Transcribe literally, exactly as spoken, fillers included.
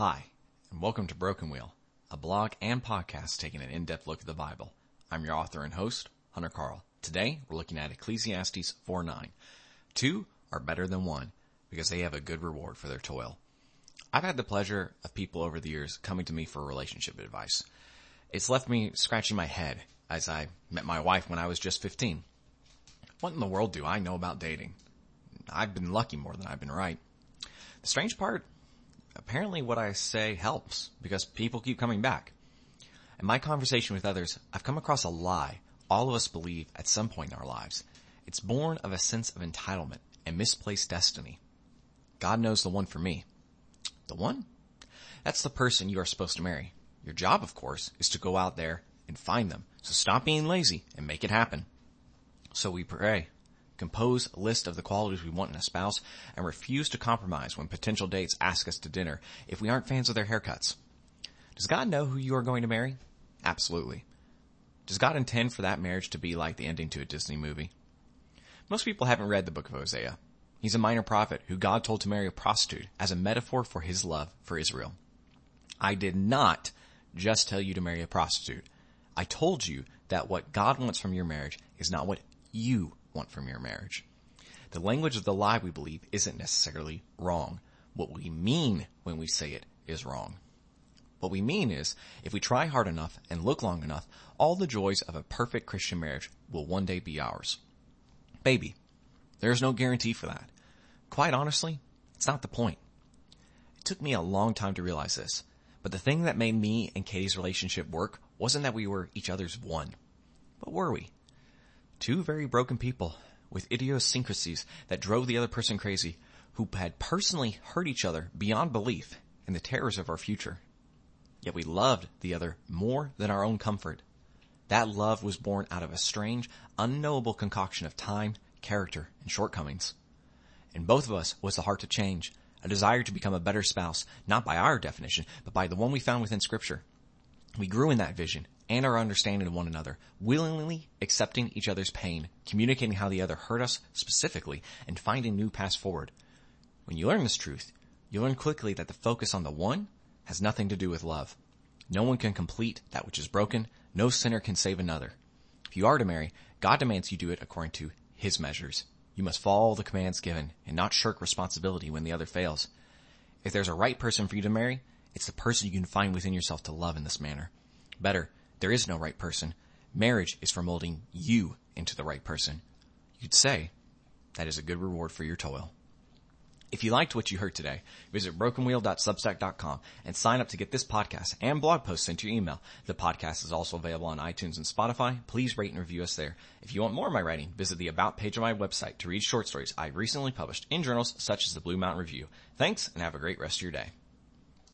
Hi, and welcome to Broken Wheel, a blog and podcast taking an in-depth look at the Bible. I'm your author and host, Hunter Carl. Today, we're looking at Ecclesiastes four nine. Two are better than one, because they have a good reward for their toil. I've had the pleasure of people over the years coming to me for relationship advice. It's left me scratching my head as I met my wife when I was just fifteen. What in the world do I know about dating? I've been lucky more than I've been right. The strange part? Apparently what I say helps, because people keep coming back. In my conversation with others, I've come across a lie all of us believe at some point in our lives. It's born of a sense of entitlement and misplaced destiny. God knows the one for me. The one? That's the person you are supposed to marry. Your job, of course, is to go out there and find them. So stop being lazy and make it happen. So we pray. Compose a list of the qualities we want in a spouse, and refuse to compromise when potential dates ask us to dinner if we aren't fans of their haircuts. Does God know who you are going to marry? Absolutely. Does God intend for that marriage to be like the ending to a Disney movie? Most people haven't read the book of Hosea. He's a minor prophet who God told to marry a prostitute as a metaphor for his love for Israel. I did not just tell you to marry a prostitute. I told you that what God wants from your marriage is not what you want from your marriage. The language of the lie we believe isn't necessarily wrong. What we mean when we say it is wrong. What we mean is, if we try hard enough and look long enough, all the joys of a perfect Christian marriage will one day be ours. Baby, there's no guarantee for that. Quite honestly, it's not the point. It took me a long time to realize this, but the thing that made me and Katie's relationship work wasn't that we were each other's one. But were we? Two very broken people with idiosyncrasies that drove the other person crazy, who had personally hurt each other beyond belief in the terrors of our future. Yet we loved the other more than our own comfort. That love was born out of a strange, unknowable concoction of time, character, and shortcomings. In both of us was the heart to change, a desire to become a better spouse, not by our definition, but by the one we found within Scripture. We grew in that vision and our understanding of one another, willingly accepting each other's pain, communicating how the other hurt us specifically, and finding new paths forward. When you learn this truth, you learn quickly that the focus on the one has nothing to do with love. No one can complete that which is broken. No sinner can save another. If you are to marry, God demands you do it according to his measures. You must follow the commands given and not shirk responsibility when the other fails. If there's a right person for you to marry, it's the person you can find within yourself to love in this manner. Better, there is no right person. Marriage is for molding you into the right person. You'd say that is a good reward for your toil. If you liked what you heard today, visit broken wheel dot substack dot com and sign up to get this podcast and blog posts sent to your email. The podcast is also available on iTunes and Spotify. Please rate and review us there. If you want more of my writing, visit the About page on my website to read short stories I recently published in journals such as the Blue Mountain Review. Thanks, and have a great rest of your day.